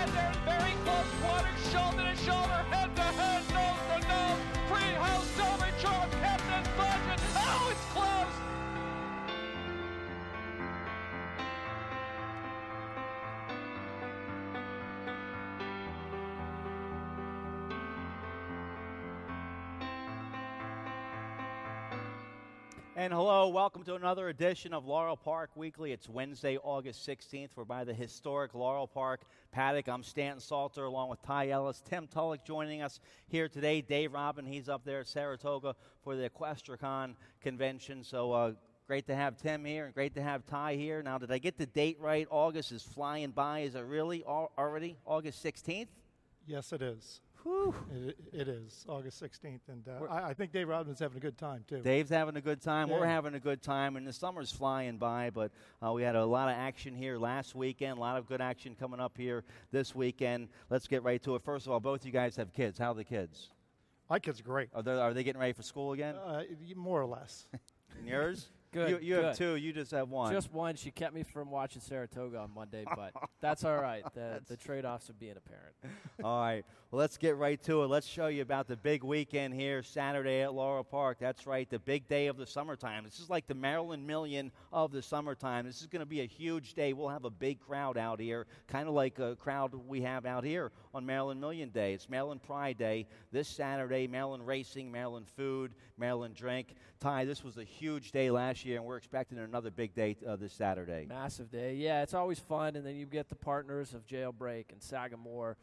and they're in very close quarters, shoulder to shoulder, head to head, nose to nose. Free House, Silver Charm, Captain Budget. Oh, it's close! And hello, welcome to another edition of Laurel Park Weekly. It's Wednesday, August 16th. We're by the historic Laurel Park paddock. I'm Stanton Salter along with Ty Ellis. Tim Tulloch joining us here today. Dave Robin, he's up there at Saratoga for the EquestriCon convention. So great to have Tim here and great to have Ty here. Now, did I get the date right? August is flying by. Is it really already August 16th? Yes, it is. It is August 16th, and I think Dave Robin's having a good time, too. Dave's having a good time. Dave. We're having a good time, and the summer's flying by, but we had a lot of action here last weekend, a lot of good action coming up here this weekend. Let's get right to it. First of all, both you guys have kids. How are the kids? My kids are great. Are they getting ready for school again? More or less. And yours? Good. You have two. You just have one. Just one. She kept me from watching Saratoga on Monday, but that's all right. The trade-offs of being a parent. All right. Well, let's get right to it. Let's show you about the big weekend here Saturday at Laurel Park. That's right, the big day of the summertime. This is like the Maryland Million of the summertime. This is going to be a huge day. We'll have a big crowd out here, kind of like a crowd we have out here on Maryland Million Day. It's Maryland Pride Day this Saturday. Maryland racing, Maryland food, Maryland drink. Ty, this was a huge day last year, and we're expecting another big day this Saturday. Massive day. Yeah, it's always fun, and then you get the partners of Jailbreak and Sagamore.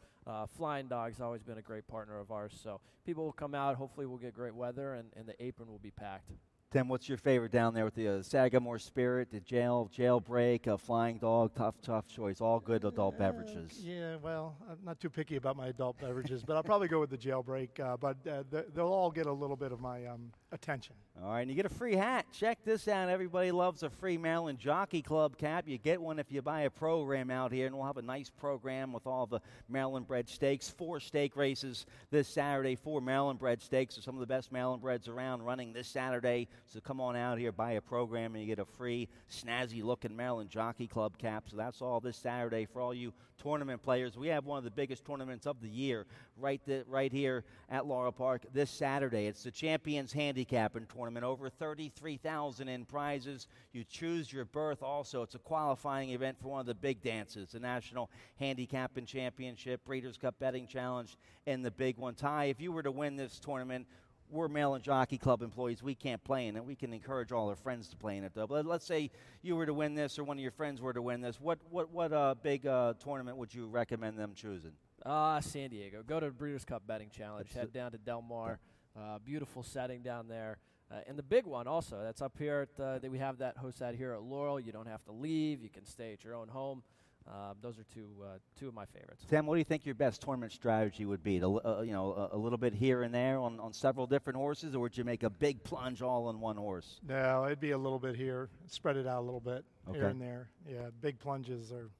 Flying Dog's always been a great partner of ours, so people will come out. Hopefully we'll get great weather, and the apron will be packed. Tim, what's your favorite down there with the Sagamore Spirit, the Jailbreak, Flying Dog, tough choice, all good adult beverages. Yeah, well, I'm not too picky about my adult beverages, but I'll probably go with the Jailbreak, but they'll all get a little bit of my attention. All right, and you get a free hat. Check this out. Everybody loves a free Maryland Jockey Club cap. You get one if you buy a program out here, and we'll have a nice program with all the Maryland-bred stakes. 4 stake races this Saturday, 4 Maryland-bred stakes. Are some of the best Maryland-breds around running this Saturday, so come on out here, buy a program, and you get a free, snazzy-looking Maryland Jockey Club cap. So that's all this Saturday for all you tournament players. We have one of the biggest tournaments of the year right here at Laurel Park this Saturday. It's the Champions Handicapping Tournament. Over 33,000 in prizes. You choose your berth also. It's a qualifying event for one of the big dances, the National Handicapping Championship, Breeders' Cup Betting Challenge, and the big one. Ty, if you were to win this tournament, we're Maryland Jockey Club employees. We can't play in it. We can encourage all our friends to play in it, though. But let's say you were to win this or one of your friends were to win this. What big tournament would you recommend them choosing? San Diego. Go to Breeders' Cup Betting Challenge. Head down to Del Mar. Beautiful setting down there. And the big one also, that's up here that we have that host out here at Laurel. You don't have to leave. You can stay at your own home. Those are two of my favorites. Tim, what do you think your best tournament strategy would be? A little bit here and there on several different horses, or would you make a big plunge all on one horse? No, it'd be a little bit here. Spread it out a little bit here and there. Yeah, big plunges are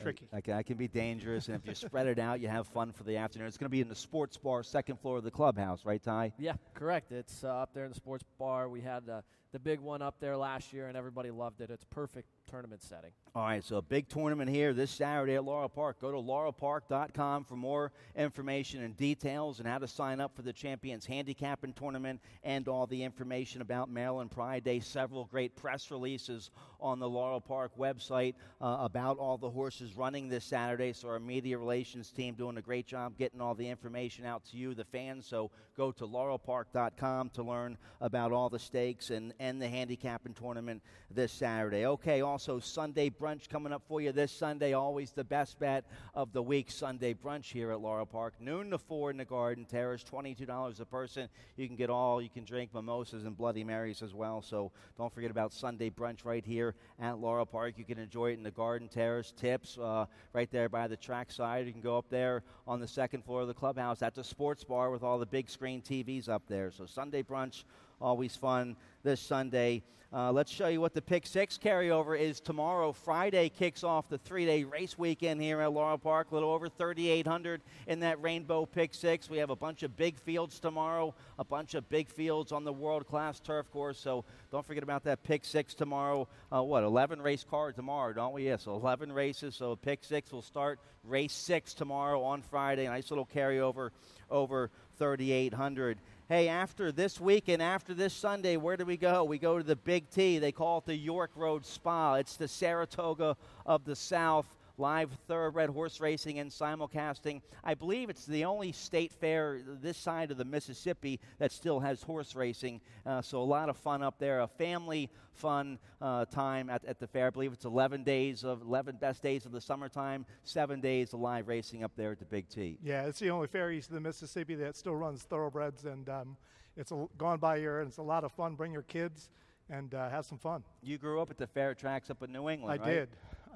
tricky. I can be dangerous, and if you spread it out, you have fun for the afternoon. It's going to be in the sports bar, second floor of the clubhouse, right, Ty? Yeah, correct. It's up there in the sports bar. We had the big one up there last year, and everybody loved it. It's perfect tournament setting. All right, so a big tournament here this Saturday at Laurel Park. Go to laurelpark.com for more information and details and how to sign up for the Champions Handicapping Tournament and all the information about Maryland Pride Day. Several great press releases on the Laurel Park website about all the horses running this Saturday. So our media relations team doing a great job getting all the information out to you, the fans. So go to laurelpark.com to learn about all the stakes and the handicapping tournament this Saturday. Okay, also Sunday brunch coming up for you this Sunday. Always the best bet of the week, Sunday brunch here at Laurel Park. Noon to 4 in the Garden Terrace, $22 a person. You can get all. You can drink mimosas and Bloody Marys as well. So don't forget about Sunday brunch right here at Laurel Park. You can enjoy it in the Garden Terrace. Tips right there by the track side. You can go up there on the second floor of the clubhouse at the sports bar with all the big screen TVs up there. So Sunday brunch Always fun this Sunday. Let's show you what the Pick 6 carryover is tomorrow. Friday kicks off the three-day race weekend here at Laurel Park. A little over 3,800 in that Rainbow Pick 6. We have a bunch of big fields tomorrow, a bunch of big fields on the world-class turf course. So don't forget about that Pick 6 tomorrow. 11 race card tomorrow, don't we? Yes, 11 races. So Pick 6 will start race 6 tomorrow on Friday. Nice little carryover over 3,800. Hey, after this weekend, after this Sunday, where do we go? We go to the Big T. They call it the York Road Spa. It's the Saratoga of the South. Live thoroughbred horse racing and simulcasting. I believe it's the only state fair this side of the Mississippi that still has horse racing. So a lot of fun up there, a family fun time at the fair. I believe it's 11 best days of the summertime, 7 days of live racing up there at the Big T. Yeah, it's the only fair east of the Mississippi that still runs thoroughbreds, and it's gone by here, and it's a lot of fun. Bring your kids and have some fun. You grew up at the fair tracks up in New England, right?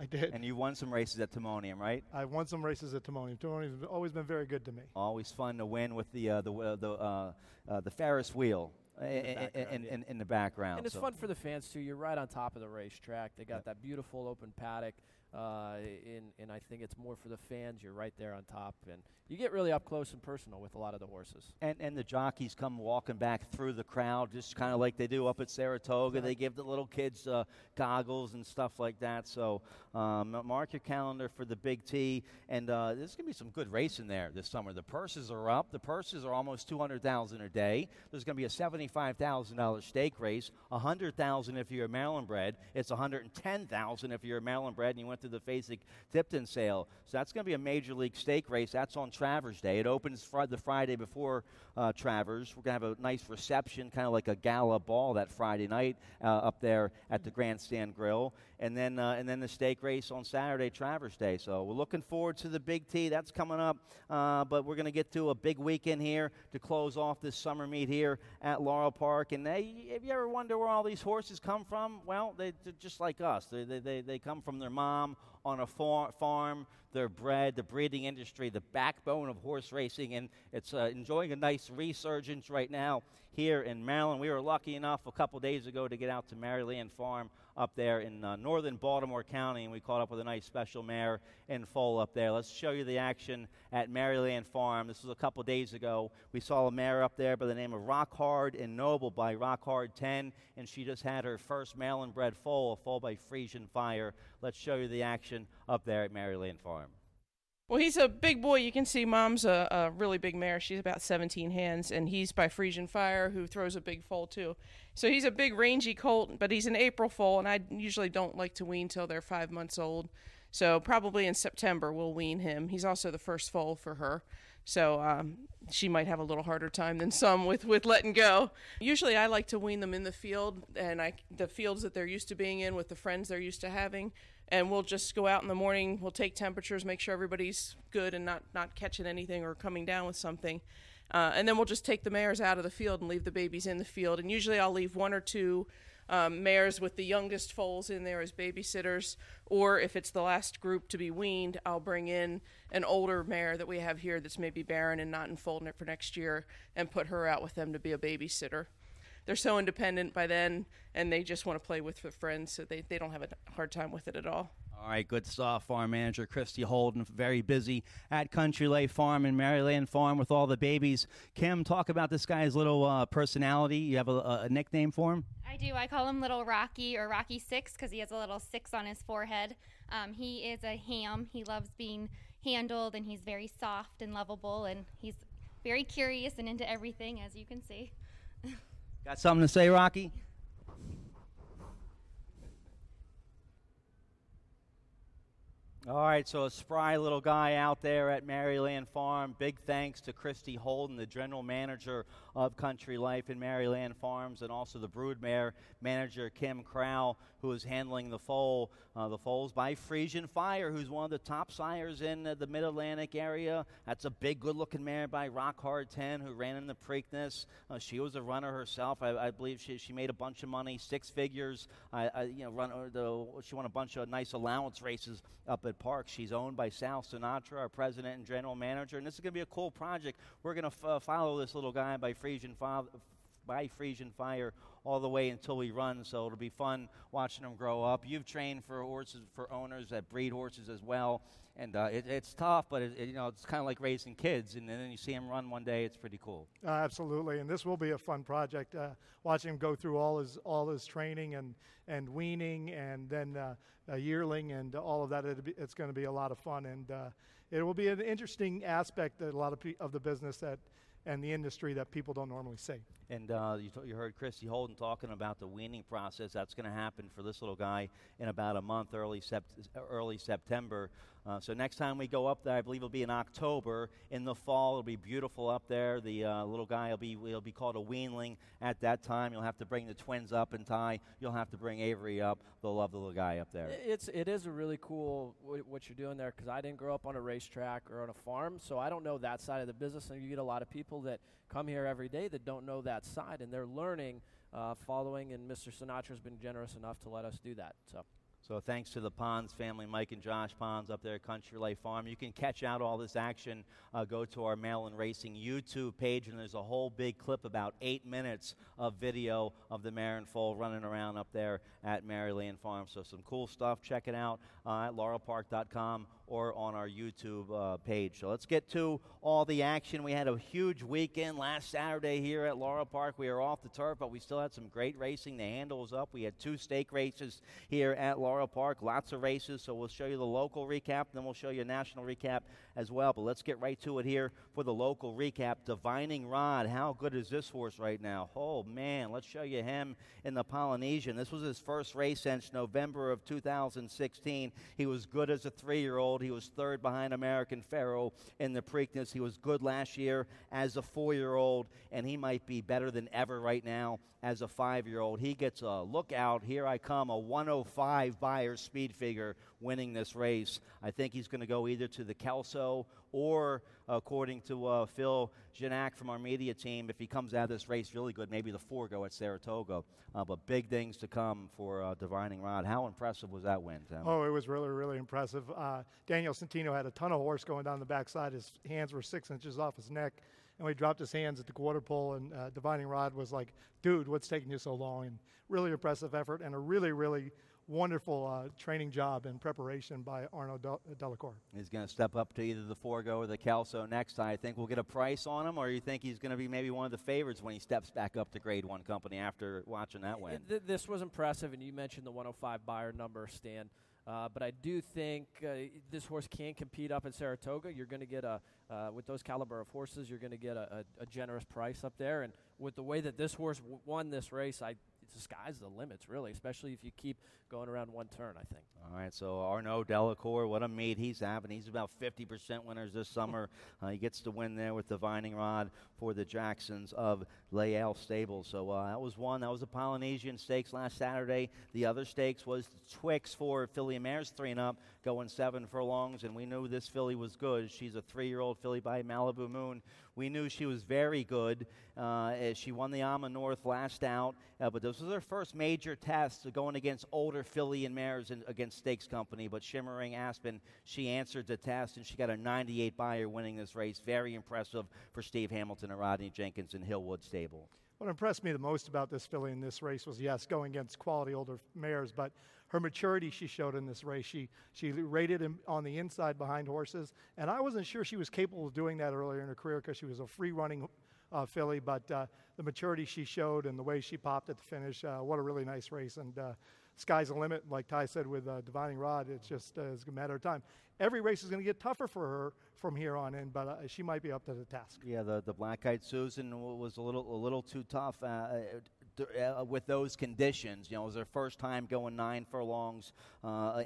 I did. And you won some races at Timonium, right? I won some races at Timonium. Timonium's always been very good to me. Always fun to win with the Ferris wheel in the background. And it's fun for the fans, too. You're right on top of the racetrack. They got that beautiful open paddock. And I think it's more for the fans. You're right there on top, and you get really up close and personal with a lot of the horses. And the jockeys come walking back through the crowd, just kind of like they do up at Saratoga. They give the little kids goggles and stuff like that. So mark your calendar for the Big T, and there's going to be some good racing there this summer. The purses are up. The purses are almost $200,000 a day. There's going to be a $75,000 stake race, $100,000 if you're a Maryland bred. It's $110,000 if you're a Maryland bred and you went to the Fasic Tipton sale. So that's going to be a major league stake race. That's on Travers Day. It opens the Friday before Travers. We're going to have a nice reception, kind of like a gala ball that Friday night up there at the Grandstand Grill. And then the stake race on Saturday, Travers Day. So we're looking forward to the Big T. That's coming up. But we're going to get to a big weekend here to close off this summer meet here at Laurel Park. And if you ever wonder where all these horses come from, well, they're just like us. They come from their mom on a farm. They're bred, the breeding industry, the backbone of horse racing, and it's enjoying a nice resurgence right now here in Maryland. We were lucky enough a couple days ago to get out to Maryland Farm up there in northern Baltimore County, and we caught up with a nice special mare in foal up there. Let's show you the action at Maryland Farm. This was a couple days ago. We saw a mare up there by the name of Rockhard and Noble by Rockhard 10, and she just had her first Maryland bred foal, a foal by Friesian Fire. Let's show you the action up there at Maryland Farm. Well, he's a big boy. You can see Mom's a really big mare. She's about 17 hands, and he's by Friesian Fire, who throws a big foal, too. So he's a big, rangy colt, but he's an April foal, and I usually don't like to wean till they're 5 months old. So probably in September we'll wean him. He's also the first foal for her, so she might have a little harder time than some with letting go. Usually I like to wean them in the field, and the fields that they're used to being in with the friends they're used to having. And we'll just go out in the morning, we'll take temperatures, make sure everybody's good and not catching anything or coming down with something. And then we'll just take the mares out of the field and leave the babies in the field. And usually I'll leave one or two mares with the youngest foals in there as babysitters. Or if it's the last group to be weaned, I'll bring in an older mare that we have here that's maybe barren and not in foal for next year and put her out with them to be a babysitter. They're so independent by then, and they just want to play with their friends, so they don't have a hard time with it at all. All right, good stuff. Farm manager Christy Holden, very busy at Country Life Farm and Maryland Farm with all the babies. Kim, talk about this guy's little personality. You have a nickname for him? I do. I call him Little Rocky or Rocky Six because he has a little six on his forehead. He is a ham. He loves being handled, and he's very soft and lovable, and he's very curious and into everything, as you can see. Got something to say, Rocky? All right, so a spry little guy out there at Maryland Farm. Big thanks to Christy Holden, the general manager of Country Life in Maryland Farms, and also the broodmare manager, Kim Crowell, who is handling the foal. The foal's by Friesian Fire, who's one of the top sires in the Mid-Atlantic area. That's a big, good-looking mare by Rockhard 10, who ran in the Preakness. She was a runner herself. I believe she made a bunch of money, six figures. She won a bunch of nice allowance races up at Park. She's owned by Sal Sinatra, our president and general manager, and this is going to be a cool project. We're going to follow this little guy by Friesian Fire by Friesian Fire all the way until we run, so it'll be fun watching them grow up. You've trained for horses, for owners that breed horses as well, and it's tough, but it's kind of like raising kids, and then you see them run one day, it's pretty cool. Absolutely, and this will be a fun project, watching him go through all his training and weaning, and then a yearling and all of that. It's going to be a lot of fun, and it will be an interesting aspect that a lot of the business that and the industry that people don't normally see. And you heard Christy Holden talking about the weaning process. That's going to happen for this little guy in about a month, early September. So next time we go up there, I believe it'll be in October. In the fall, it'll be beautiful up there. The little guy will be called a weanling at that time. You'll have to bring the twins up, and Ty, you'll have to bring Avery up. They'll love the little guy up there. It is a really cool what you're doing there, because I didn't grow up on a racetrack or on a farm, so I don't know that side of the business, and you get a lot of people that come here every day that don't know that side, and they're learning, following, and Mr. Sinatra's been generous enough to let us do that. So thanks to the Ponds family, Mike and Josh Ponds up there at Country Life Farm. You can catch out all this action. Go to our Maryland Racing YouTube page, and there's a whole big clip, about 8 minutes of video of the mare and foal running around up there at Maryland Farm. So some cool stuff. Check it out at laurelpark.com or on our YouTube page. So let's get to all the action. We had a huge weekend last Saturday here at Laurel Park. We were off the turf, but we still had some great racing. The handle was up. We had 2 stake races here at Laurel Park, lots of races, so we'll show you the local recap, then we'll show you a national recap as well, but let's get right to it here for the local recap. Divining Rod, how good is this horse right now? Oh, man, let's show you him in the Polynesian. This was his first race since November of 2016. He was good as a 3-year-old. He was third behind American Pharaoh in the Preakness. He was good last year as a 4-year-old, and he might be better than ever right now as a 5-year-old. He gets a look out. Here I come, a 105 Buyer speed figure winning this race. I think he's going to go either to the Kelso or, according to Phil Janack from our media team, if he comes out of this race really good, maybe the Forego at Saratoga. But big things to come for Divining Rod. How impressive was that win, Tim? Oh, it was really, really impressive. Daniel Centino had a ton of horse going down the backside. His hands were 6 inches off his neck, and he dropped his hands at the quarter pole, and Divining Rod was like, dude, what's taking you so long? And really impressive effort and a really, really wonderful training job and preparation by Arno Delacour. He's going to step up to either the Forego or the Kelso next. I think we'll get a price on him, or you think he's going to be maybe one of the favorites when he steps back up to Grade 1 company after watching that win? This was impressive, and you mentioned the 105 buyer number, Stan. But I do think this horse can compete up in Saratoga. You're going to get with those caliber of horses, you're going to get a generous price up there. And with the way that this horse won this race, the sky's the limits, really, especially if you keep going around one turn, I think. All right, so Arno Delacour, what a meet he's having. He's about 50% winners this summer. He gets the win there with Divining Rod for the Jacksons of Lael Stables. So that was one. That was the Polynesian Stakes last Saturday. The other stakes was the Twix for filly and mares 3 and up, going 7 furlongs, and we knew this filly was good. She's a 3-year-old filly by Malibu Moon. We knew she was very good. She won the AMA North last out, but this was their first major test going against older filly and mares and against Stakes Company, but Shimmering Aspen, she answered the test, and she got a 98 buyer winning this race. Very impressive for Steve Hamilton and Rodney Jenkins in Hillwood Stable. What impressed me the most about this filly in this race was, yes, going against quality older mares, but her maturity she showed in this race. She rated him on the inside behind horses, and I wasn't sure she was capable of doing that earlier in her career because she was a free-running filly, but the maturity she showed and the way she popped at the finish, what a really nice race, and sky's the limit, like Ty said with Divining Rod. It's just it's a matter of time. Every race is going to get tougher for her from here on in, but she might be up to the task. Yeah, the Black-Eyed Susan was a little too tough with those conditions. You know, it was her first time going 9 furlongs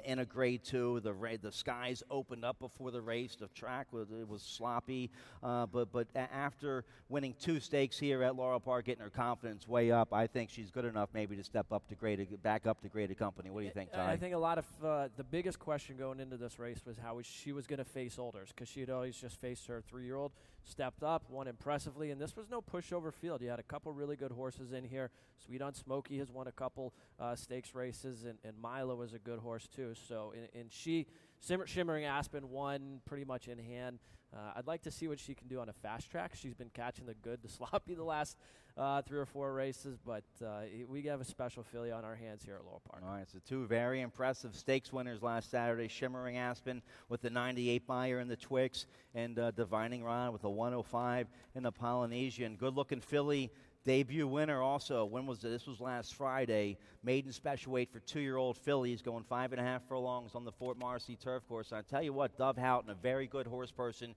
in a Grade 2. The skies opened up before the race. The track was sloppy, but after winning 2 stakes here at Laurel Park, getting her confidence way up, I think she's good enough maybe to step up to back up to grade a company. What do you think, Ty? I think a lot of the biggest question going into this race was how she was going to face olders, because she had always just faced her 3-year-old, stepped up, won impressively, and this was no pushover field. You had a couple really good horses in here. Sweet on Smokey has won a couple stakes races, and Milo is a good horse too. So, and she, Shimmering Aspen won pretty much in hand. I'd like to see what she can do on a fast track. She's been catching the good, the sloppy the last three or four races, but we have a special filly on our hands here at Laurel Park. All right, so two very impressive stakes winners last Saturday. Shimmering Aspen with the 98 buyer in the Twix, and Divining Rod with the 105 in the Polynesian. Good-looking filly. Debut winner also. When was it? This was last Friday. Maiden special weight for two-year-old fillies going 5.5 furlongs on the Fort Marcy turf course. And I tell you what, Dove Houghton, a very good horse person.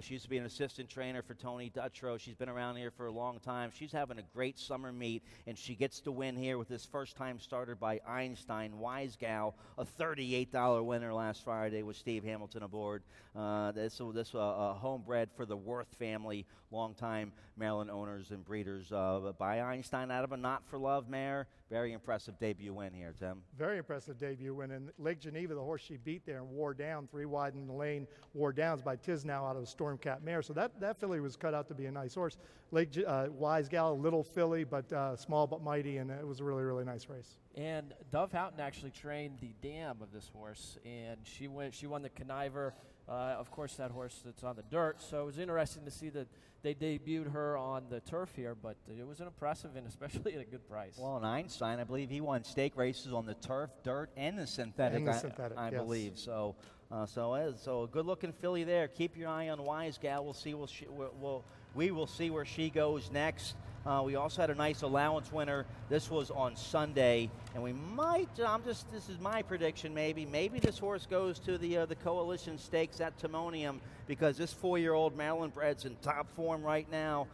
She used to be an assistant trainer for Tony Dutrow. She's been around here for a long time. She's having a great summer meet, and she gets the win here with this first-time starter by Einstein. Wisegal, a $38 winner last Friday with Steve Hamilton aboard. This homebred for the Worth family, longtime Maryland owners and breeders. By Einstein out of a Not for Love mare. Very impressive debut win here, Tim. Very impressive debut win. And Lake Geneva, the horse she beat there and wore down, three wide in the lane, wore downs by Tisnow out of a Stormcat mare. So that filly was cut out to be a nice horse. Wisegal, a little filly, but small but mighty, and it was a really, really nice race. And Dove Houghton actually trained the dam of this horse, and she won the Conniver. Of course, that horse that's on the dirt. So it was interesting to see that they debuted her on the turf here, but it was an impressive and especially at a good price. Well, and Einstein, I believe he won stake races on the turf, dirt, and the synthetic, I believe. So a good-looking filly there. Keep your eye on Wisegal. We will see where she goes next. We also had a nice allowance winner. This was on Sunday, and we might. This is my prediction. Maybe this horse goes to the Coalition Stakes at Timonium, because this 4-year-old Maryland bred's in top form right now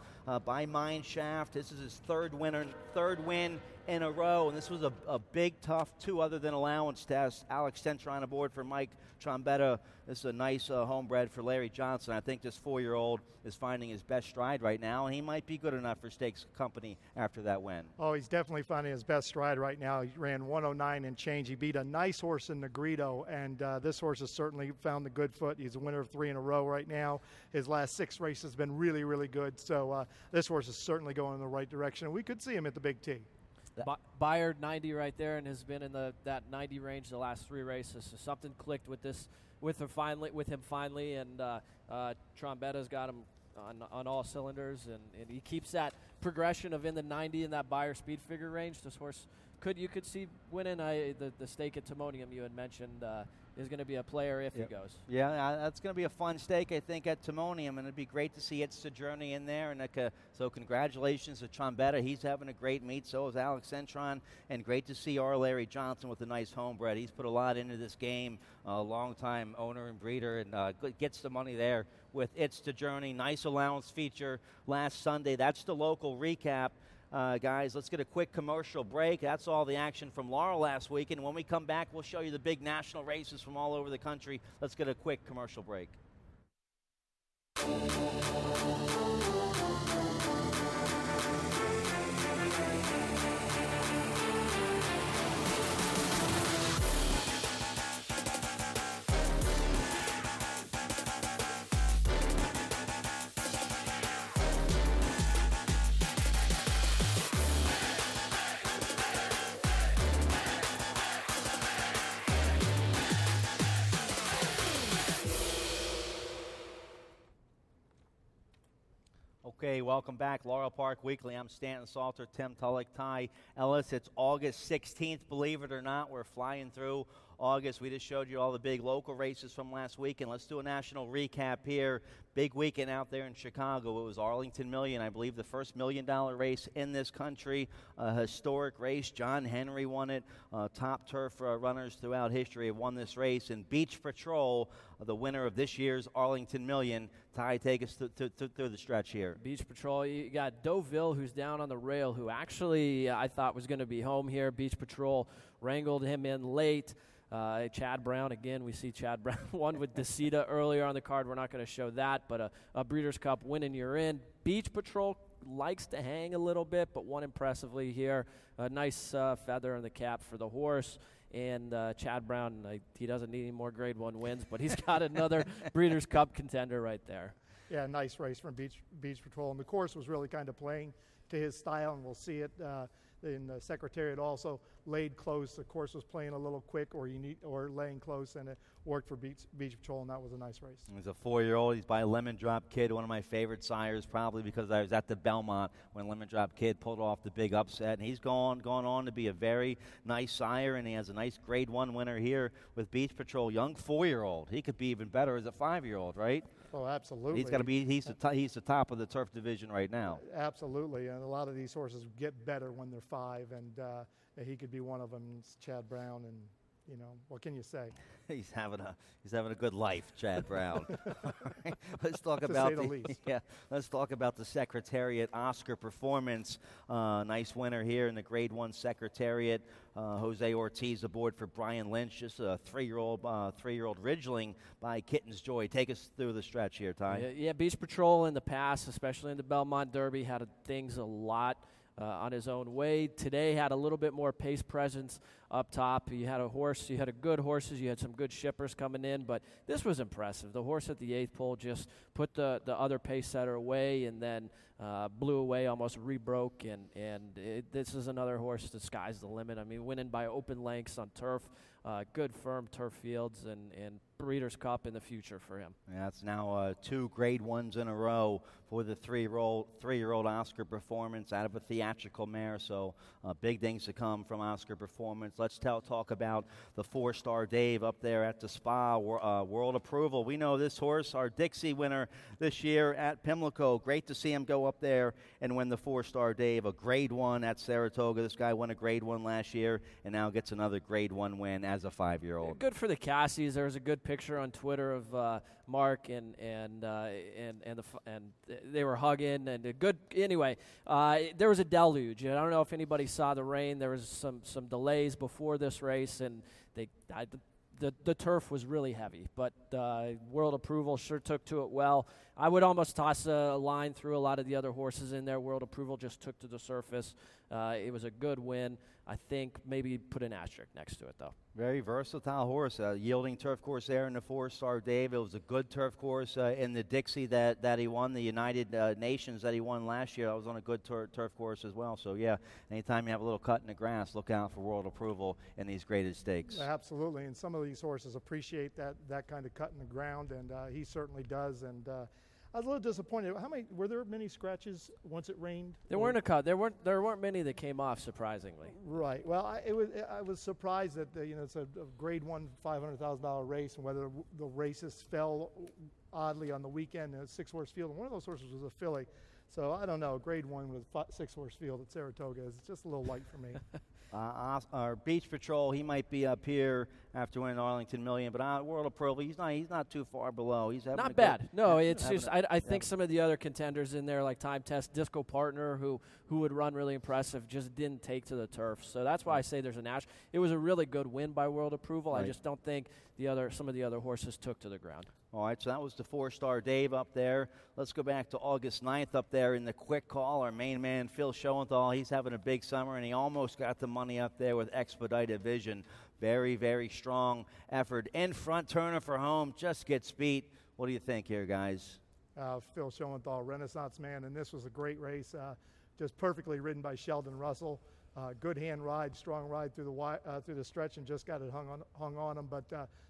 by Mineshaft. This is his third win in a row, and this was a big, tough two other than allowance test. Alex Centron aboard for Mike Trombetta. This is a nice homebred for Larry Johnson. I think this 4-year-old is finding his best stride right now, and he might be good enough for stakes company after that win. Oh, he's definitely finding his best stride right now. He ran 109 and change. He beat a nice horse in Negrito, and this horse has certainly found the good foot. He's a winner of three in a row right now. His last six races has been really, really good, so this horse is certainly going in the right direction, and we could see him at the Big T. Bayard 90 right there, and has been in that 90 range the last three races. So something clicked with him finally, and Trombetta's got him on all cylinders, and he keeps that progression of in the 90 in that Bayer speed figure range. This horse you could see winning. The stake at Timonium you had mentioned is going to be a player if he goes. Yeah, that's going to be a fun stake, I think, at Timonium, and it'd be great to see It's the Journey in there. And so congratulations to Trombetta. He's having a great meet. So is Alex Centron, and great to see our Larry Johnson with a nice homebred. He's put a lot into this game, a long-time owner and breeder, and gets the money there with It's the Journey. Nice allowance feature last Sunday. That's the local recap. Guys, let's get a quick commercial break. That's all the action from Laurel last week. And when we come back, we'll show you the big national races from all over the country. Let's get a quick commercial break. Okay, welcome back. Laurel Park Weekly. I'm Stanton Salter, Tim Tulloch, Ty Ellis. It's August 16th. Believe it or not, we're flying through August. We just showed you all the big local races from last week, and let's do a national recap here. Big weekend out there in Chicago. It was Arlington Million, I believe, the first $1 million race in this country. A historic race. John Henry won it. Top turf runners throughout history have won this race. And Beach Patrol, the winner of this year's Arlington Million. Ty, take us through the stretch here. Beach Patrol, you got Deauville, who's down on the rail, who actually I thought was going to be home here. Beach Patrol wrangled him in late. Chad Brown, again, we see Chad Brown won with DeCita earlier on the card. We're not going to show that, but a Breeders' Cup win and you're in. Beach Patrol likes to hang a little bit, but won impressively here. A nice feather in the cap for the horse. And Chad Brown, he doesn't need any more Grade 1 wins, but he's got another Breeders' Cup contender right there. Yeah, nice race from Beach Patrol. And the course was really kind of playing to his style, and we'll see it in the Secretariat also laid close. The course was playing a little quick, or laying close, and it worked for Beach Patrol, and that was a nice race. He's a 4-year-old. He's by Lemon Drop Kid, one of my favorite sires, probably because I was at the Belmont when Lemon Drop Kid pulled off the big upset, and he's gone on to be a very nice sire, and he has a nice Grade 1 winner here with Beach Patrol. Young 4-year-old. He could be even better as a 5-year-old, right? Oh, absolutely. He's got to be. He's the top of the turf division right now. Absolutely, and a lot of these horses get better when they're 5, and he could be one of them. It's Chad Brown, and you know, what can you say? He's having a good life, Chad Brown. Let's talk about the Secretariat Oscar performance. Nice winner here in the Grade 1 Secretariat. Jose Ortiz aboard for Brian Lynch, just a 3-year-old Ridgeling by Kitten's Joy. Take us through the stretch here, Ty. Yeah, Beach Patrol in the past, especially in the Belmont Derby, had things a lot on his own way. Today had a little bit more pace presence up top. You had good horses, you had some good shippers coming in, but this was impressive. The horse at the 8th pole just put the other pace setter away, and then blew away, almost rebroke, and this is another horse that sky's the limit. I mean, winning by open lengths on turf, good firm turf fields, and Breeders' Cup in the future for him. Yeah, that's now 2 Grade 1s in a row for the 3-year-old Oscar performance out of a theatrical mare, so big things to come from Oscar performance. Let's talk about the 4-star Dave up there at the Spa, World Approval. We know this horse, our Dixie winner this year at Pimlico. Great to see him go up there and win the 4-star Dave, a Grade 1 at Saratoga. This guy won a Grade 1 last year and now gets another Grade 1 win as a 5-year-old. Yeah, good for the Cassies. There was a good picture on Twitter of Mark and they were hugging, and a good. Anyway, there was a deluge, and I don't know if anybody saw the rain. There was some delays before this race, and the turf was really heavy. But World Approval sure took to it well. I would almost toss a line through a lot of the other horses in there. World Approval just took to the surface. It was a good win. I think maybe put an asterisk next to it, though. Very versatile horse, yielding turf course there in the 4-star Dave. It was a good turf course in the Dixie that he won, the United Nations that he won last year. I was on a good turf course as well. So, yeah, anytime you have a little cut in the grass, look out for World Approval in these graded stakes. Absolutely, and some of these horses appreciate that kind of cut in the ground, and he certainly does. And I was a little disappointed. Were there many scratches once it rained? There weren't a couple. There weren't many that came off, surprisingly. Right. Well, I was surprised that it's a Grade 1 $500,000 race, and whether the races fell oddly on the weekend. A 6-horse field, and one of those horses was a filly. So I don't know. Grade 1 with 6-horse field at Saratoga is just a little light for me. Our Beach Patrol, he might be up here after winning the Arlington Million, but World Approval, he's not too far below. He's not bad. No, it's just I think some of the other contenders in there, like Time Test, Disco Partner, who would run really impressive, just didn't take to the turf. So that's why I say there's an ash. It was a really good win by World Approval. Right. I just don't think some of the other horses took to the ground. All right, so that was the 4-star Dave up there. Let's go back to August 9th up there in the Quick Call. Our main man, Phil Schoenthal, he's having a big summer, and he almost got the money up there with Expedited Vision. Very, very strong effort. In front, Turner for Home, just gets beat. What do you think here, guys? Phil Schoenthal, Renaissance man, and this was a great race. Just perfectly ridden by Sheldon Russell. Good hand ride, strong ride through the stretch, and just got it hung on him. But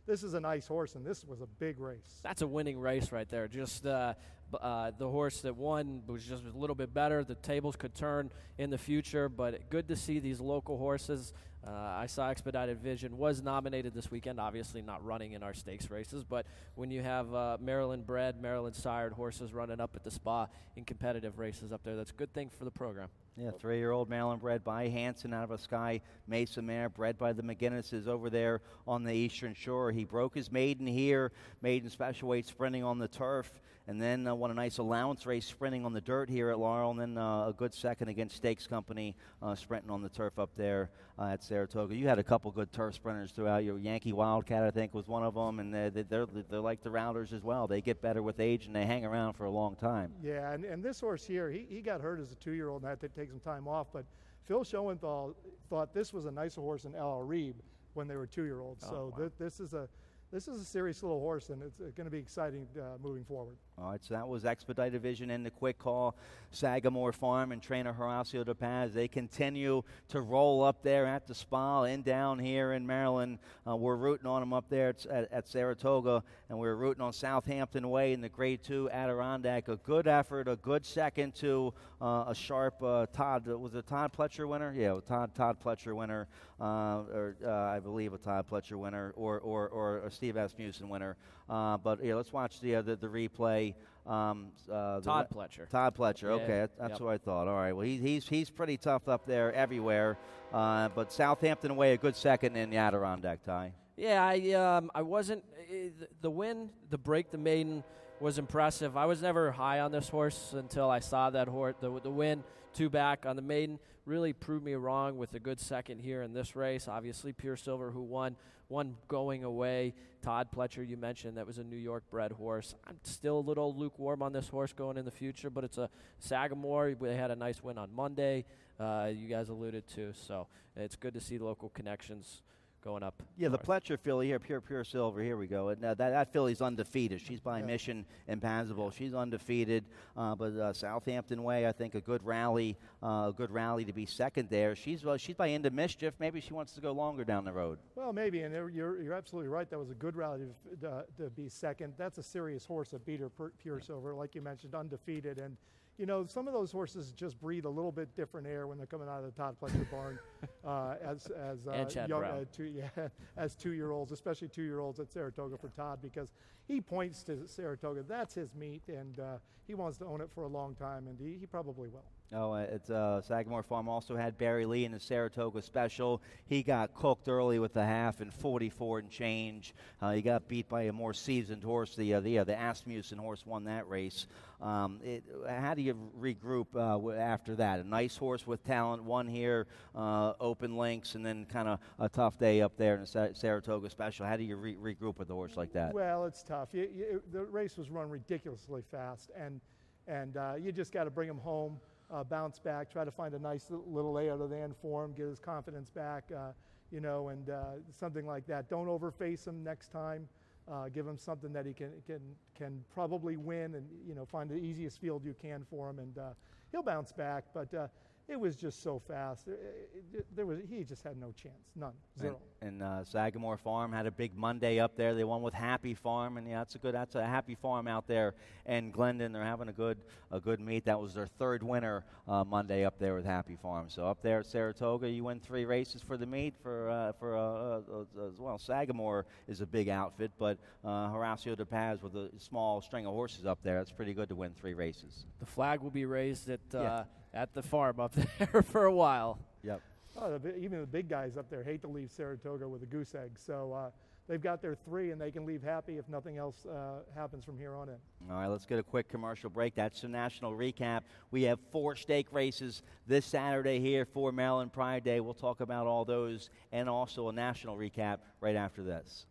this is a nice horse, and this was a big race. That's a winning race right there. Just the horse that won was just a little bit better. The tables could turn in the future, but good to see these local horses. I saw Expedited Vision was nominated this weekend, obviously not running in our stakes races, but when you have Maryland-bred, Maryland-sired horses running up at the Spa in competitive races up there, that's a good thing for the program. Yeah, 3-year-old Maryland-bred by Hanson out of a Sky Mesa mare, bred by the McGinnises over there on the Eastern Shore. He broke his maiden here, maiden special weight sprinting on the turf, and then won a nice allowance race sprinting on the dirt here at Laurel, and then a good second against Stakes Company sprinting on the turf up there at Saratoga. You had a couple good turf sprinters throughout. Your Yankee Wildcat, I think, was one of them, and they're like the Routers as well. They get better with age, and they hang around for a long time. Yeah, and this horse here, he got hurt as a 2-year-old, and had to take some time off, but Phil Schoenthal thought this was a nicer horse than Al Arib when they were 2-year-olds. Oh, so wow. This is a this is a serious little horse, and it's going to be exciting moving forward. All right, so that was Expedite Division and the Quick Call. Sagamore Farm and trainer Horacio De Paz, they continue to roll up there at the Spa and down here in Maryland. We're rooting on them up there at Saratoga, and we're rooting on Southampton Way in the Grade 2 Adirondack. A good effort, a good second to a sharp Todd. Was it Todd Pletcher winner? Yeah, Todd Pletcher winner, I believe a Todd Pletcher winner, or a Steve Asmussen winner. But yeah, let's watch the replay. Todd Pletcher. Okay, yeah, that's what I thought. All right. Well, he's pretty tough up there everywhere. But Southampton Way, a good second in the Adirondack, Ty. Yeah, I wasn't the win, the break, the maiden was impressive. I was never high on this horse until I saw that horse. The win, two back on the maiden, really proved me wrong with a good second here in this race. Obviously, Pure Silver, who won going away. Todd Pletcher, you mentioned, that was a New York bred horse. I'm still a little lukewarm on this horse going in the future, but it's a Sagamore. They had a nice win on Monday, you guys alluded to, so it's good to see local connections going up. Yeah, north. The Pletcher filly here, Pure Silver. Here we go. And that filly's undefeated. She's by Mission Impossible. She's undefeated. But Southampton Way, I think, a good rally to be second there. She's by Into Mischief. Maybe she wants to go longer down the road. Well, maybe. And you're absolutely right. That was a good rally to be second. That's a serious horse that beat her, Pure Silver, like you mentioned, undefeated. And you know, some of those horses just breathe a little bit different air when they're coming out of the Todd Pletcher barn, as 2-year-olds, especially 2-year-olds at Saratoga for Todd, because he points to Saratoga. That's his meat, and he wants to own it for a long time, and he probably will. Oh, it's Sagamore Farm also had Barry Lee in the Saratoga special. He got cooked early with the half in 44 and change. He got beat by a more seasoned horse. The Asmussen horse won that race. How do you regroup after that? A nice horse with talent, one here, open links, and then kind of a tough day up there in the Saratoga special. How do you regroup with a horse like that? Well, it's tough. The race was run ridiculously fast, and you just got to bring him home. Bounce back, try to find a nice little layout of the end for him, get his confidence back, and something like that. Don't overface him next time. Give him something that he can probably win, and find the easiest field you can for him, and he'll bounce back. But it was just so fast. He just had no chance, none, zero. And Sagamore Farm had a big Monday up there. They won with Happy Farm, and that's a Happy Farm out there. And Glendon, they're having a good meet. That was their third winner Monday up there with Happy Farm. So up there at Saratoga, you win 3 races for the meet. Sagamore is a big outfit, but Horacio De Paz with a small string of horses up there. That's pretty good to win 3 races. The flag will be raised at the farm up there for a while. Yep. Even the big guys up there hate to leave Saratoga with a goose egg. So they've got their 3, and they can leave happy if nothing else happens from here on in. All right, let's get a quick commercial break. That's the national recap. We have 4 stake races this Saturday here for Maryland Pride Day. We'll talk about all those and also a national recap right after this.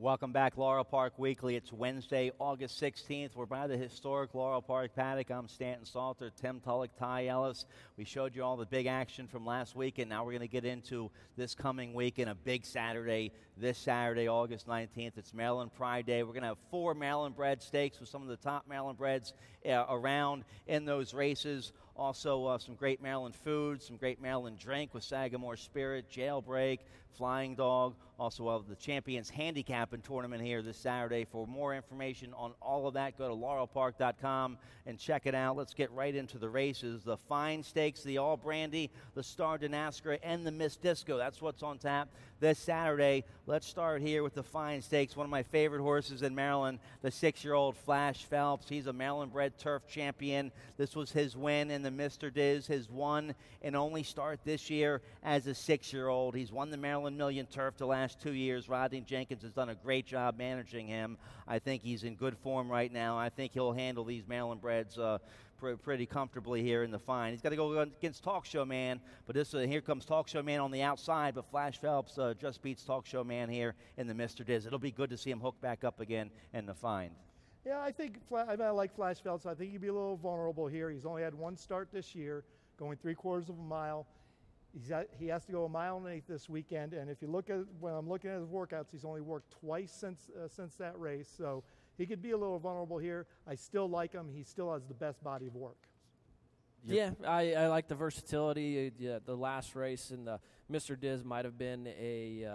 Welcome back, Laurel Park Weekly. It's Wednesday, August 16th. We're by the historic Laurel Park paddock. I'm Stanton Salter, Tim Tulloch, Ty Ellis. We showed you all the big action from last week, and now we're going to get into this coming weekend, a big Saturday. This Saturday, August 19th, it's Maryland Pride Day. We're going to have 4 Maryland bred stakes with some of the top Maryland breds around in those races. Also, some great Maryland food, some great Maryland drink with Sagamore Spirit, Jailbreak, Flying Dog. Also, the Champions Handicapping Tournament here this Saturday. For more information on all of that, go to laurelpark.com and check it out. Let's get right into the races. The Fine Stakes, the All Brandy, the Star Danaskra, and the Miss Disco. That's what's on tap this Saturday. Let's start here with the Fine Stakes. One of my favorite horses in Maryland, the 6-year-old Flash Phelps. He's a Maryland-bred turf champion. This was his win in the Mr. Diz, his one and only start this year as a 6-year-old. He's won the Maryland Million turf the last 2 years. Rodney Jenkins has done a great job managing him. I think he's in good form right now. I think he'll handle these Maryland breds pretty comfortably here in the Fine. He's got to go against Talk Show Man, but this here comes Talk Show Man on the outside, but Flash Phelps just beats Talk Show Man here in the Mr. Diz. It'll be good to see him hook back up again in the Fine. Yeah, I think I like Flash Phelps. I think he'd be a little vulnerable here. He's only had one start this year, going 3/4 of a mile. He has to go 1.8 miles this weekend, and if you look at when I'm looking at his workouts, he's only worked twice since that race, so he could be a little vulnerable here. I still like him. He still has the best body of work. Yeah, I like the versatility. Yeah, the last race in the Mr. Diz might have been a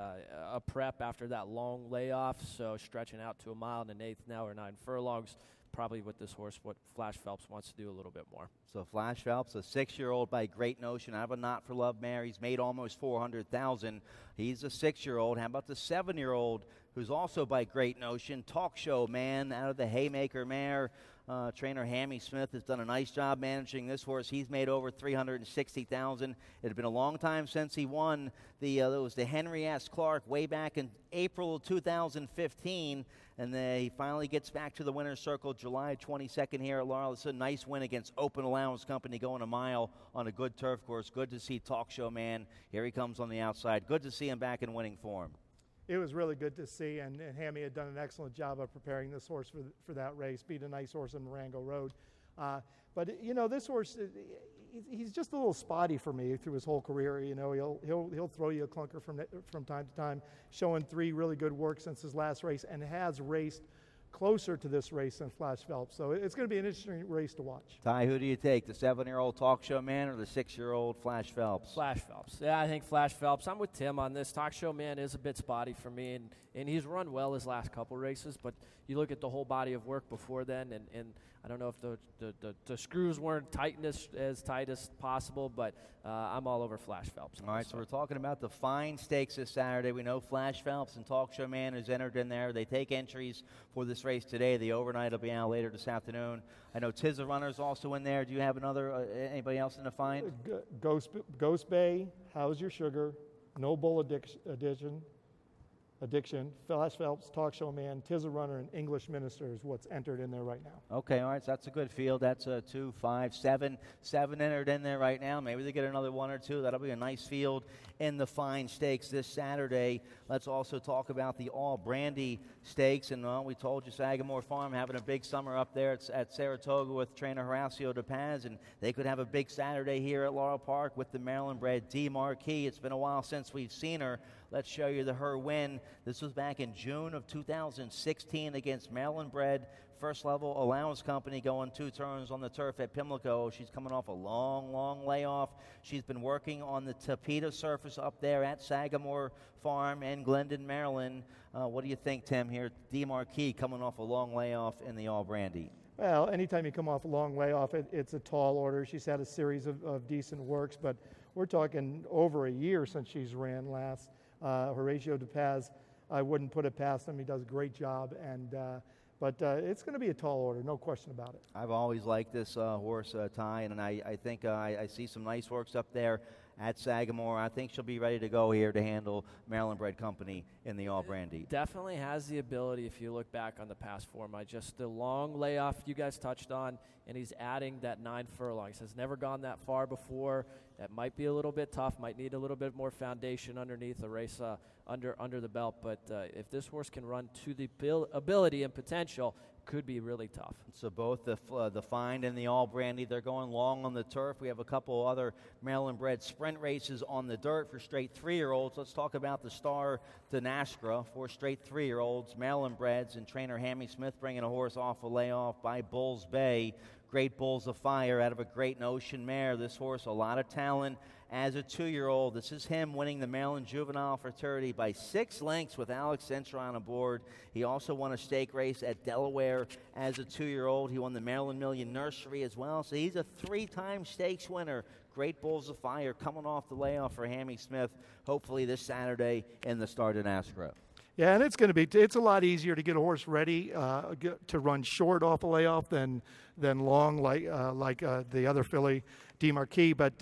prep after that long layoff, so stretching out to 1.1 miles now or 9 furlongs. Probably with this horse, what Flash Phelps wants to do a little bit more. So Flash Phelps, a 6-year-old by Great Notion. I have a Not for Love mare. He's made almost $400,000. He's a 6-year-old. How about the 7-year-old, who's also by Great Notion, Talk Show Man out of the Haymaker mare? Trainer Hammy Smith has done a nice job managing this horse. He's made over $360,000. It had been a long time since he won it was the Henry S. Clark way back in April 2015, and he finally gets back to the winner's circle July 22nd here at Laurel. It's a nice win against Open Allowance Company going 1 mile on a good turf course. Good to see Talk Show Man. Here he comes on the outside. Good to see him back in winning form. It was really good to see, and Hammy had done an excellent job of preparing this horse for that race, beat a nice horse in Marengo Road. But, you know, this horse, he's just a little spotty for me through his whole career. You know, he'll throw you a clunker from time to time, showing 3 really good works since his last race, and has raced closer to this race than Flash Phelps. So it's going to be an interesting race to watch. Ty, who do you take, the 7-year-old Talk Show Man or the 6-year-old Flash Phelps? Flash Phelps. Yeah, I think Flash Phelps. I'm with Tim on this. Talk Show Man is a bit spotty for me, and he's run well his last couple races, but you look at the whole body of work before then, and I don't know if the screws weren't tight as possible, but I'm all over Flash Phelps. All right, so we're talking about the Fine Stakes this Saturday. We know Flash Phelps and Talk Show Man is entered in there. They take entries for this race today. The overnight will be out later this afternoon. I know Tizza Runner's also in there. Do you have anybody else in the Fine? Ghost Bay, How's Your Sugar, No Bull Addiction, Flash Phelps, Talk Show Man, Tizza Runner, and English Minister is what's entered in there right now. Okay, all right, so that's a good field. That's 2, 5, 7 entered in there right now. Maybe they get another one or two. That'll be a nice field in the Fine Stakes this Saturday. Let's also talk about the All Brandy Stakes. And we told you Sagamore Farm having a big summer up there at Saratoga with trainer Horacio De Paz, and they could have a big Saturday here at Laurel Park with the Maryland-bred D. Marquis. It's been a while since we've seen her. Let's show you her win. This was back in June of 2016 against Maryland-bred First Level Allowance Company going 2 turns on the turf at Pimlico. She's coming off a long, long layoff. She's been working on the Tapeta surface up there at Sagamore Farm and Glendon, Maryland. What do you think, Tim, here? D. Marquis coming off a long layoff in the All Brandy. Well, anytime you come off a long layoff, it's a tall order. She's had a series of decent works, but we're talking over a year since she's ran last. Horacio De Paz, I wouldn't put it past him. He does a great job, but it's going to be a tall order, no question about it. I've always liked this horse, Ty, and I think I see some nice works up there at Sagamore. I think she'll be ready to go here to handle Maryland-bred company in the All Brandy. Definitely has the ability if you look back on the past form. The long layoff you guys touched on, and he's adding that 9 furlongs. Has never gone that far before. That might be a little bit tough, might need a little bit more foundation underneath the race under the belt. But if this horse can run to the ability and potential, could be really tough. So both the Fine and the All Brandy, they're going long on the turf. We have a couple other Maryland-bred sprint races on the dirt for straight 3-year-olds. Let's talk about the Star Danaskra for straight 3-year-olds, Maryland-breds, and trainer Hammy Smith bringing a horse off a layoff by Bulls Bay. great bulls of fire out of a great ocean mare. This horse, a lot of talent as a 2-year-old. This is him winning the Maryland Juvenile Fraternity by 6 lengths with Alex Centron aboard. He also won a stake race at Delaware as a 2-year-old. He won the Maryland Million Nursery as well. So he's a 3-time stakes winner. Great bulls of fire coming off the layoff for Hammy Smith, hopefully this Saturday in the start in Ascot. Yeah, and it's a lot easier to get a horse ready to run short off a layoff than long like the other filly, DeMarquis. But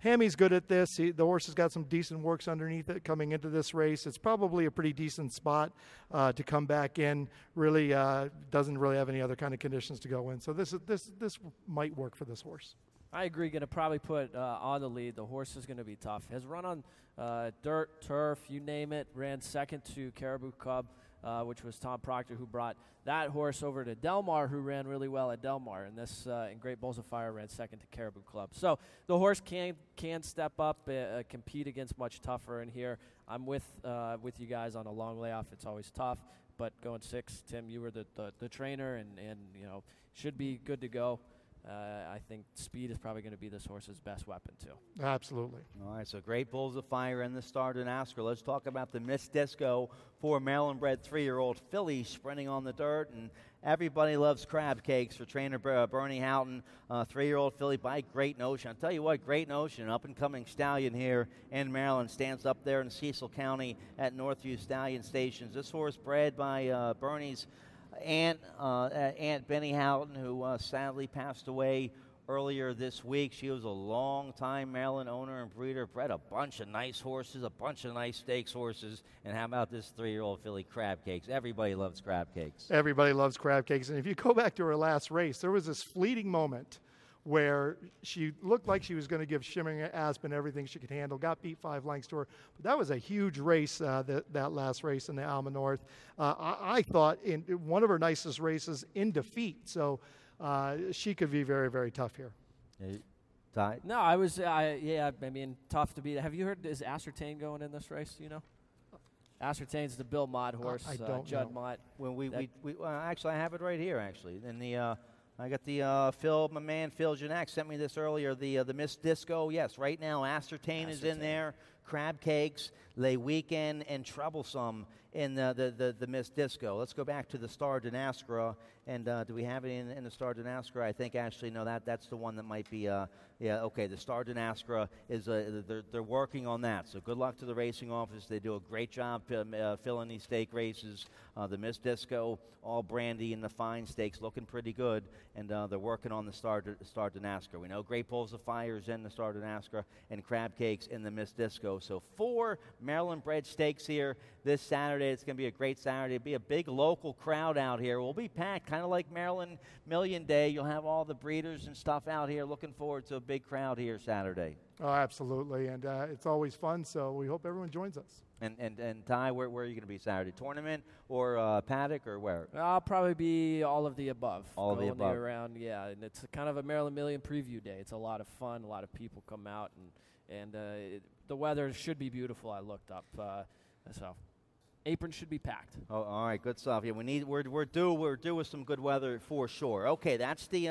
Hammy's good at this. The horse has got some decent works underneath it coming into this race. It's probably a pretty decent spot to come back in. Really doesn't really have any other kind of conditions to go in. So this might work for this horse. I agree. Going to probably put on the lead. The horse is going to be tough. Has run on dirt, turf, you name it. Ran second to Caribou Cub, which was Tom Proctor, who brought that horse over to Del Mar, who ran really well at Del Mar. And this in Great Bulls of Fire ran second to Caribou Club. So the horse can step up, compete against much tougher in here. I'm with you guys on a long layoff. It's always tough. But going 6, Tim, you were the trainer, and you know should be good to go. I think speed is probably going to be this horse's best weapon, too. Absolutely. All right, so great bulls of fire in the start in Ascot. Let's talk about the Miss Disco for Maryland-bred 3-year-old filly sprinting on the dirt, and everybody loves crab cakes for trainer Bernie Houghton, 3-year-old filly by Great Notion. I'll tell you what, Great Notion, up-and-coming stallion here in Maryland, stands up there in Cecil County at Northview Stallion Stations. This horse bred by Bernie's Aunt Benny Houghton, who sadly passed away earlier this week. She was a long-time Maryland owner and breeder, bred a bunch of nice horses, a bunch of nice stakes horses, and how about this 3-year-old filly, Crab Cakes? Everybody loves Crab Cakes. Everybody loves Crab Cakes, and if you go back to her last race, there was this fleeting moment where she looked like she was going to give Shimmering Aspen everything she could handle, got beat 5 lengths to her. But that was a huge race, that last race in the Alma North. I thought in one of her nicest races in defeat. So she could be very, very tough here. Ty? No, tough to beat. Have you heard, is Ascertain going in this race, do you know? Ascertain's the Bill Mott horse, Judd Mott. Actually, I have it right here, actually. In the... I got the my man Phil Janack sent me this earlier, the Miss Disco. Yes, right now Ascertain is in there, Crab Cakes, Le Weekend, and Troublesome in the Miss Disco. Let's go back to the Star Dinaskara, and do we have it in the Star Dinaskara? I think, actually, no, that's the one that might be, the Star Dinaskara is, they're working on that. So good luck to the racing office. They do a great job filling these stake races. The Miss Disco, all brandy, and the fine stakes looking pretty good, and they're working on the Star Dinaskara. We know Great Bulls of Fire is in the Star Dinaskara, and Crab Cakes in the Miss Disco. So 4 Maryland-bred stakes here this Saturday. It's going to be a great Saturday. It'll be a big local crowd out here. We'll be packed, kind of like Maryland Million Day. You'll have all the breeders and stuff out here. Looking forward to a big crowd here Saturday. Oh, absolutely, and it's always fun, so we hope everyone joins us. And Ty, where are you going to be Saturday? Tournament or paddock or where? I'll probably be all of the above. Around, yeah, and it's kind of a Maryland Million preview day. It's a lot of fun. A lot of people come out, and the weather should be beautiful. I looked up, so apron should be packed. Oh, all right, good stuff. Yeah, we're due with some good weather for sure. Okay, that's the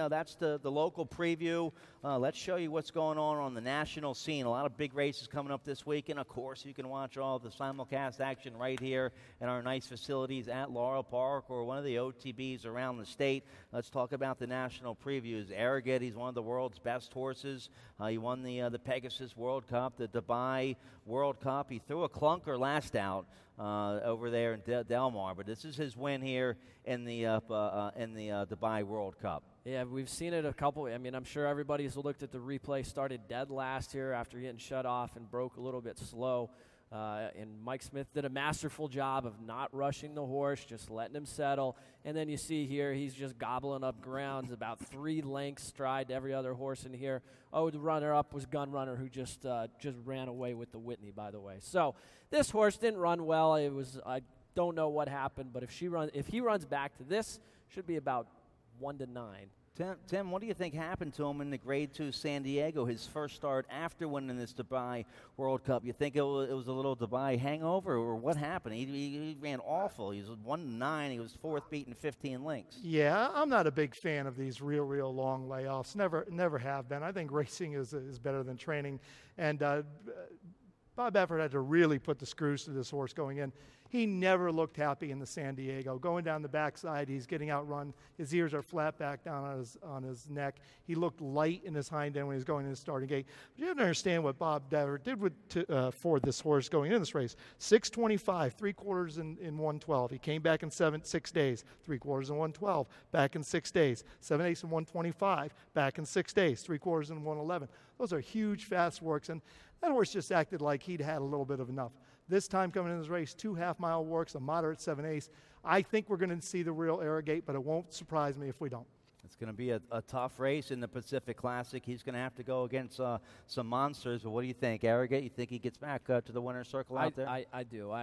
local preview. Let's show you what's going on the national scene. A lot of big races coming up this week, and of course you can watch all the simulcast action right here in our nice facilities at Laurel Park or one of the OTBs around the state. Let's talk about the national previews. Arrogate, he's one of the world's best horses. He won the Pegasus World Cup, the Dubai World Cup. He threw a clunker last out over there in Del Mar, but this is his win here in the Dubai World Cup. Yeah, we've seen it a couple. I mean, I'm sure everybody's looked at the replay. Started dead last year after getting shut off and broke a little bit slow. And Mike Smith did a masterful job of not rushing the horse, just letting him settle. And then you see here, he's just gobbling up grounds, about 3 lengths stride to every other horse in here. Oh, the runner-up was Gun Runner, who just ran away with the Whitney, by the way. So this horse didn't run well. I don't know what happened, but if he runs back to this, should be about 1-9 Tim, what do you think happened to him in the Grade 2 San Diego, his first start after winning this Dubai World Cup? You think it was a little Dubai hangover, or what happened? He ran awful. He was 1-9. He was fourth beaten 15 lengths. Yeah, I'm not a big fan of these real long layoffs. Never have been. I think racing is better than training. And Bob Baffert had to really put the screws to this horse going in. He never looked happy in the San Diego. Going down the backside, he's getting outrun. His ears are flat back down on his neck. He looked light in his hind end when he was going in the starting gate. But you have to understand what Bob Baffert did for this horse going into this race. 6:25, 3/4 in 1:12. He came back in 6 days, 3/4 in 1:12, back in 6 days, 7/8 in 1:25, back in 6 days, 3/4 in 1:11. Those are huge fast works, and that horse just acted like he'd had a little bit of enough. This time coming in this race, 2 half-mile works, a moderate 7/8. I think we're going to see the real Arrogate, but it won't surprise me if we don't. It's going to be a tough race in the Pacific Classic. He's going to have to go against some monsters. But what do you think, Arrogate? You think he gets back to the winner's circle out there? I do.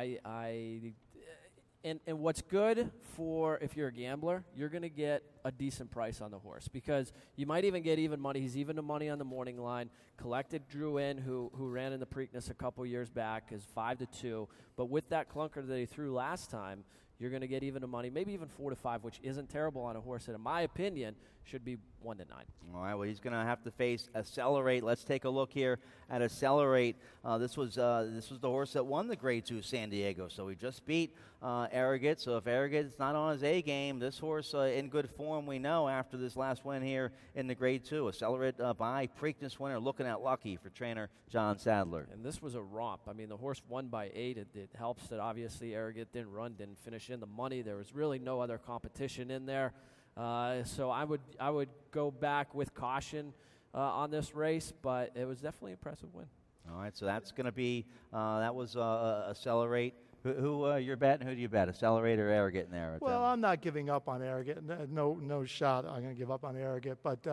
And what's good for if you're a gambler, you're going to get a decent price on the horse because you might even get even money. He's even to money on the morning line. Collected Drew in, who ran in the Preakness a couple years back, is 5-2. But with that clunker that he threw last time, you're going to get even to money, maybe even 4-5, which isn't terrible on a horse that, in my opinion, should be 1-9. All right, well, he's going to have to face Accelerate. Let's take a look here at Accelerate. This was the horse that won the Grade 2 San Diego, so he just beat Arrogate. So if Arrogate's not on his A game, this horse in good form, we know, after this last win here in the Grade 2. Accelerate by Preakness winner, looking at Lucky for trainer John Sadler. And this was a romp. I mean, the horse won by 8. It helps that, obviously, Arrogate didn't run, didn't finish in the money. There was really no other competition in there. So I would go back with caution on this race, but it was definitely an impressive win. All right, so that's going to be that was Accelerate. Who you're betting? Who do you bet? Accelerate or Arrogate in there? Well, I'm not giving up on Arrogate. No shot. I'm going to give up on Arrogate, but.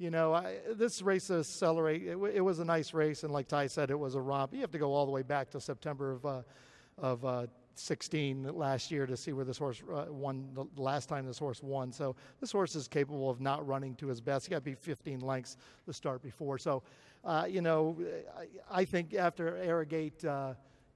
This race to Accelerate, it was a nice race, and like Ty said, it was a romp. You have to go all the way back to September of 16 last year to see where this horse won the last time this horse won. So this horse is capable of not running to his best. He got to be 15 lengths the start before. So, I think after Arrogate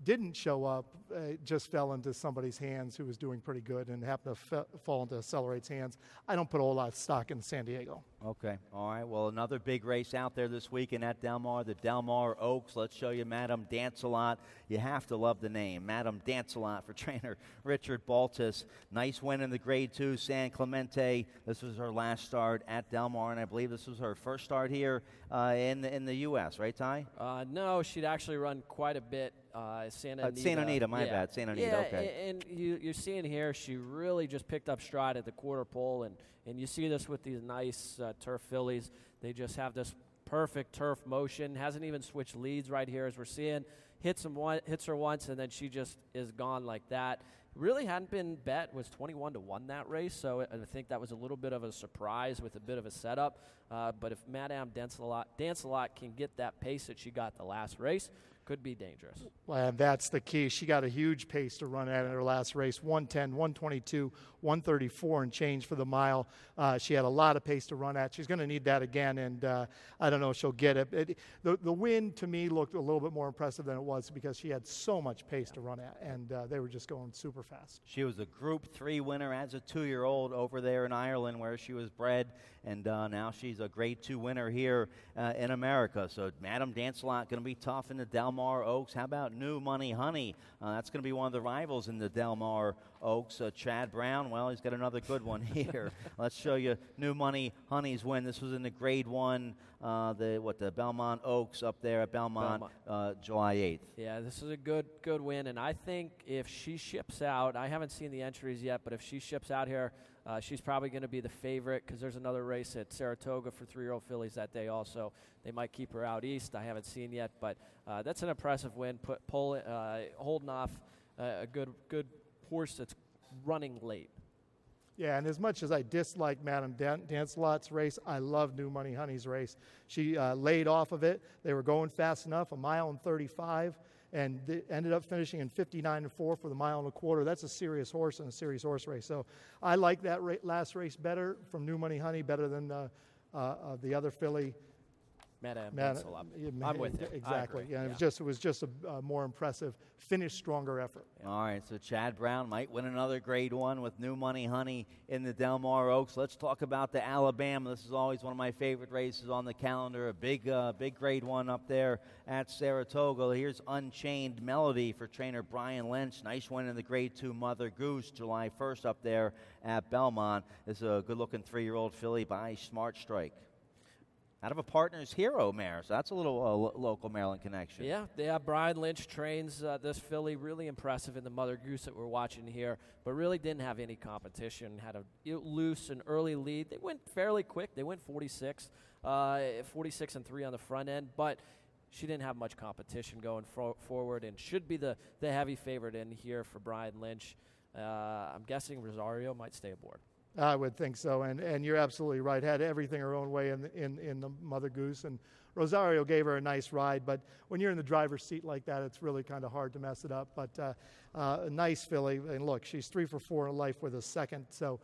didn't show up, it just fell into somebody's hands who was doing pretty good and happened to fall into Accelerate's hands. I don't put a whole lot of stock in San Diego. Okay. All right. Well, another big race out there this weekend at Del Mar, the Del Mar Oaks. Let's show you Madame Dance-A-Lot. You have to love the name, Madame Dance-A-Lot, for trainer Richard Baltus. Nice win in the Grade 2 San Clemente. This was her last start at Del Mar, and I believe this was her first start here in the U.S., right, Ty? No, she'd actually run quite a bit. Santa Anita, my bad. Santa Anita, yeah, okay. And you're seeing here, she really just picked up stride at the quarter pole, and you see this with these nice turf fillies. They just have this perfect turf motion. Hasn't even switched leads right here as we're seeing. Hits her once, and then she just is gone like that. Really hadn't been bet, was 21-1 that race, so I think that was a little bit of a surprise with a bit of a setup. But if Madame Dance-A-Lot can get that pace that she got the last race, could be dangerous. Well, and that's the key. She got a huge pace to run at in her last race, 110, 122, 134 and change for the mile. She had a lot of pace to run at. She's going to need that again, and I don't know if she'll get it. The win, to me, looked a little bit more impressive than it was because she had so much pace to run at, and they were just going super fast. She was a Group 3 winner as a 2-year-old over there in Ireland where she was bred, and now she's a Grade 2 winner here in America. So Madame Dance-A-Lot going to be tough in the Del Mar Oaks. How about New Money Honey? That's going to be one of the rivals in the Del Mar Oaks. Chad Brown, well, he's got another good one here. Let's show you New Money Honey's win. This was in the Grade 1, the Belmont Oaks up there at Belmont. July 8th. Yeah, this is a good win, and I think if she ships out, I haven't seen the entries yet, but if she ships out here, she's probably going to be the favorite because there's another race at Saratoga for 3-year-old fillies that day also. They might keep her out east. I haven't seen yet, but that's an impressive win. Holding off a good horse that's running late. Yeah, and as much as I dislike Madame Dancelot's race, I love New Money Honey's race. She laid off of it. They were going fast enough, a mile and 35, and ended up finishing in 59-4 for the mile and a quarter. That's a serious horse and a serious horse race. So I like that last race better from New Money Honey, better than the other filly. I'm with you. Exactly. Yeah, it was just a more impressive, finished, stronger effort. Yeah. All right, so Chad Brown might win another Grade One with New Money Honey in the Del Mar Oaks. Let's talk about the Alabama. This is always one of my favorite races on the calendar. A big Grade One up there at Saratoga. Here's Unchained Melody for trainer Brian Lynch. Nice win in the Grade Two Mother Goose, July 1st up there at Belmont. This is a good-looking 3-year-old filly by Smart Strike. Out of a partner's hero mare, so that's a little local Maryland connection. Yeah, Brian Lynch trains this filly, really impressive in the Mother Goose that we're watching here, but really didn't have any competition, had a loose and early lead. They went fairly quick. They went 46 and 3 on the front end, but she didn't have much competition going forward and should be the heavy favorite in here for Brian Lynch. I'm guessing Rosario might stay aboard. I would think so, and you're absolutely right. Had everything her own way in the Mother Goose, and Rosario gave her a nice ride, but when you're in the driver's seat like that, it's really kind of hard to mess it up, but a nice filly, and look, she's 3 for 4 in life with a second, so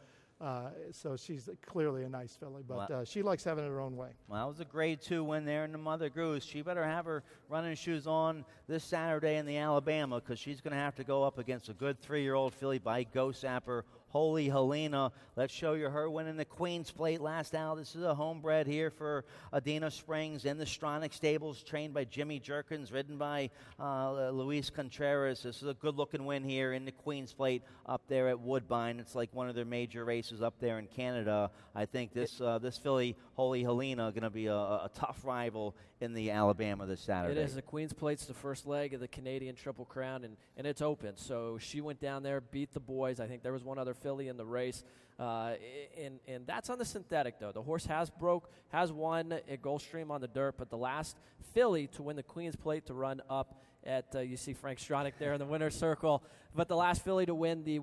she's clearly a nice filly, but she likes having it her own way. Well, it was a Grade 2 win there in the Mother Goose. She better have her running shoes on this Saturday in the Alabama, because she's going to have to go up against a good 3-year-old filly by Go Sapper, Holy Helena. Let's show you her winning the Queen's Plate last out. This is a homebred here for Adena Springs in the Stronach Stables, trained by Jimmy Jerkins, ridden by Luis Contreras. This is a good-looking win here in the Queen's Plate up there at Woodbine. It's like one of their major races up there in Canada. I think this filly, Holy Helena, going to be a tough rival in the Alabama this Saturday. It is. The Queen's Plate's the first leg of the Canadian Triple Crown, and it's open. So she went down there, beat the boys. I think there was one other filly in the race, and that's on the synthetic, though. The horse has won at Gulfstream on the dirt, but the last filly to win the Queen's Plate to run up at you see Frank Stronach there in the winner's circle, but the last filly to win the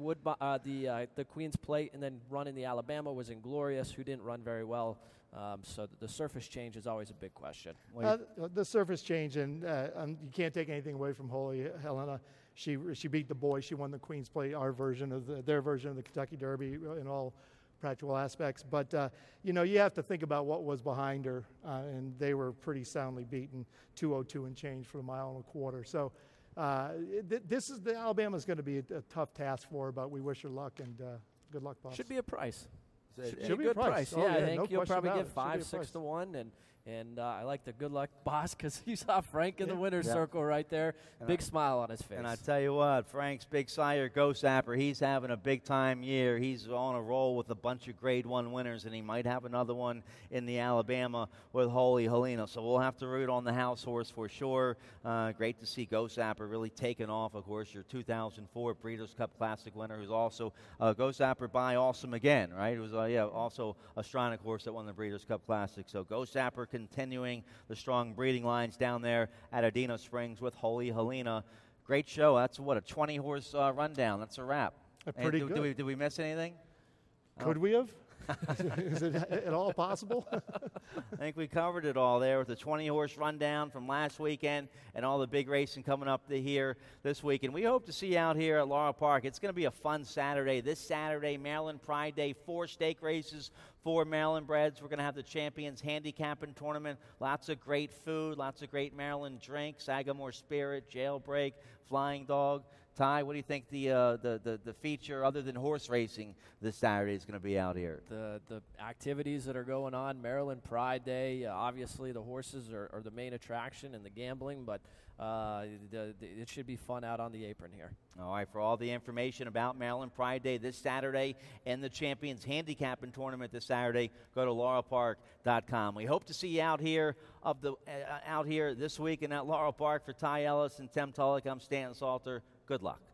Queen's Plate and then run in the Alabama was Inglorious, who didn't run very well. So the surface change is always a big question. The surface change, and you can't take anything away from Holy Helena. She beat the boys. She won the Queen's Plate, their version of the Kentucky Derby in all practical aspects. But, you have to think about what was behind her, and they were pretty soundly beaten, 2:02 and change for a mile and a quarter. So this is the Alabama's going to be a tough task for her, but we wish her luck, and good luck, boss. Should be a price. Should be a good price. Oh, yeah, I think you'll probably get 5-6 to 1, and I like the good luck boss, because you saw Frank in the winner's circle right there. And big smile on his face. And I tell you what, Frank's big sire, Go Sapper, he's having a big-time year. He's on a roll with a bunch of Grade 1 winners, and he might have another one in the Alabama with Holy Helena. So we'll have to root on the house horse for sure. Great to see Go Sapper really taking off. Of course, your 2004 Breeders' Cup Classic winner, who's also Go Sapper by Awesome Again, right? It was also a Stronach horse that won the Breeders' Cup Classic. So Go Sapper continuing the strong breeding lines down there at Adena Springs with Holy Helena. Great show. That's a 20-horse rundown. That's a wrap. Pretty good. Did we miss anything? Could we have? Is it at all possible? I think we covered it all there with the 20-horse rundown from last weekend and all the big racing coming up here this week. And we hope to see you out here at Laurel Park. It's going to be a fun Saturday. This Saturday, Maryland Pride Day, 4 stake races, 4 Maryland breds. We're going to have the Champions Handicapping Tournament. Lots of great food, lots of great Maryland drinks, Sagamore Spirit, Jailbreak, Flying Dog. Ty, what do you think the feature other than horse racing this Saturday is going to be out here? The activities that are going on, Maryland Pride Day, obviously the horses are the main attraction and the gambling, but it should be fun out on the apron here. All right, for all the information about Maryland Pride Day this Saturday and the Champions Handicapping Tournament this Saturday, go to laurelpark.com. We hope to see you out here this week and at Laurel Park. For Ty Ellis and Tim Tulloch, I'm Stanton Salter. Good luck.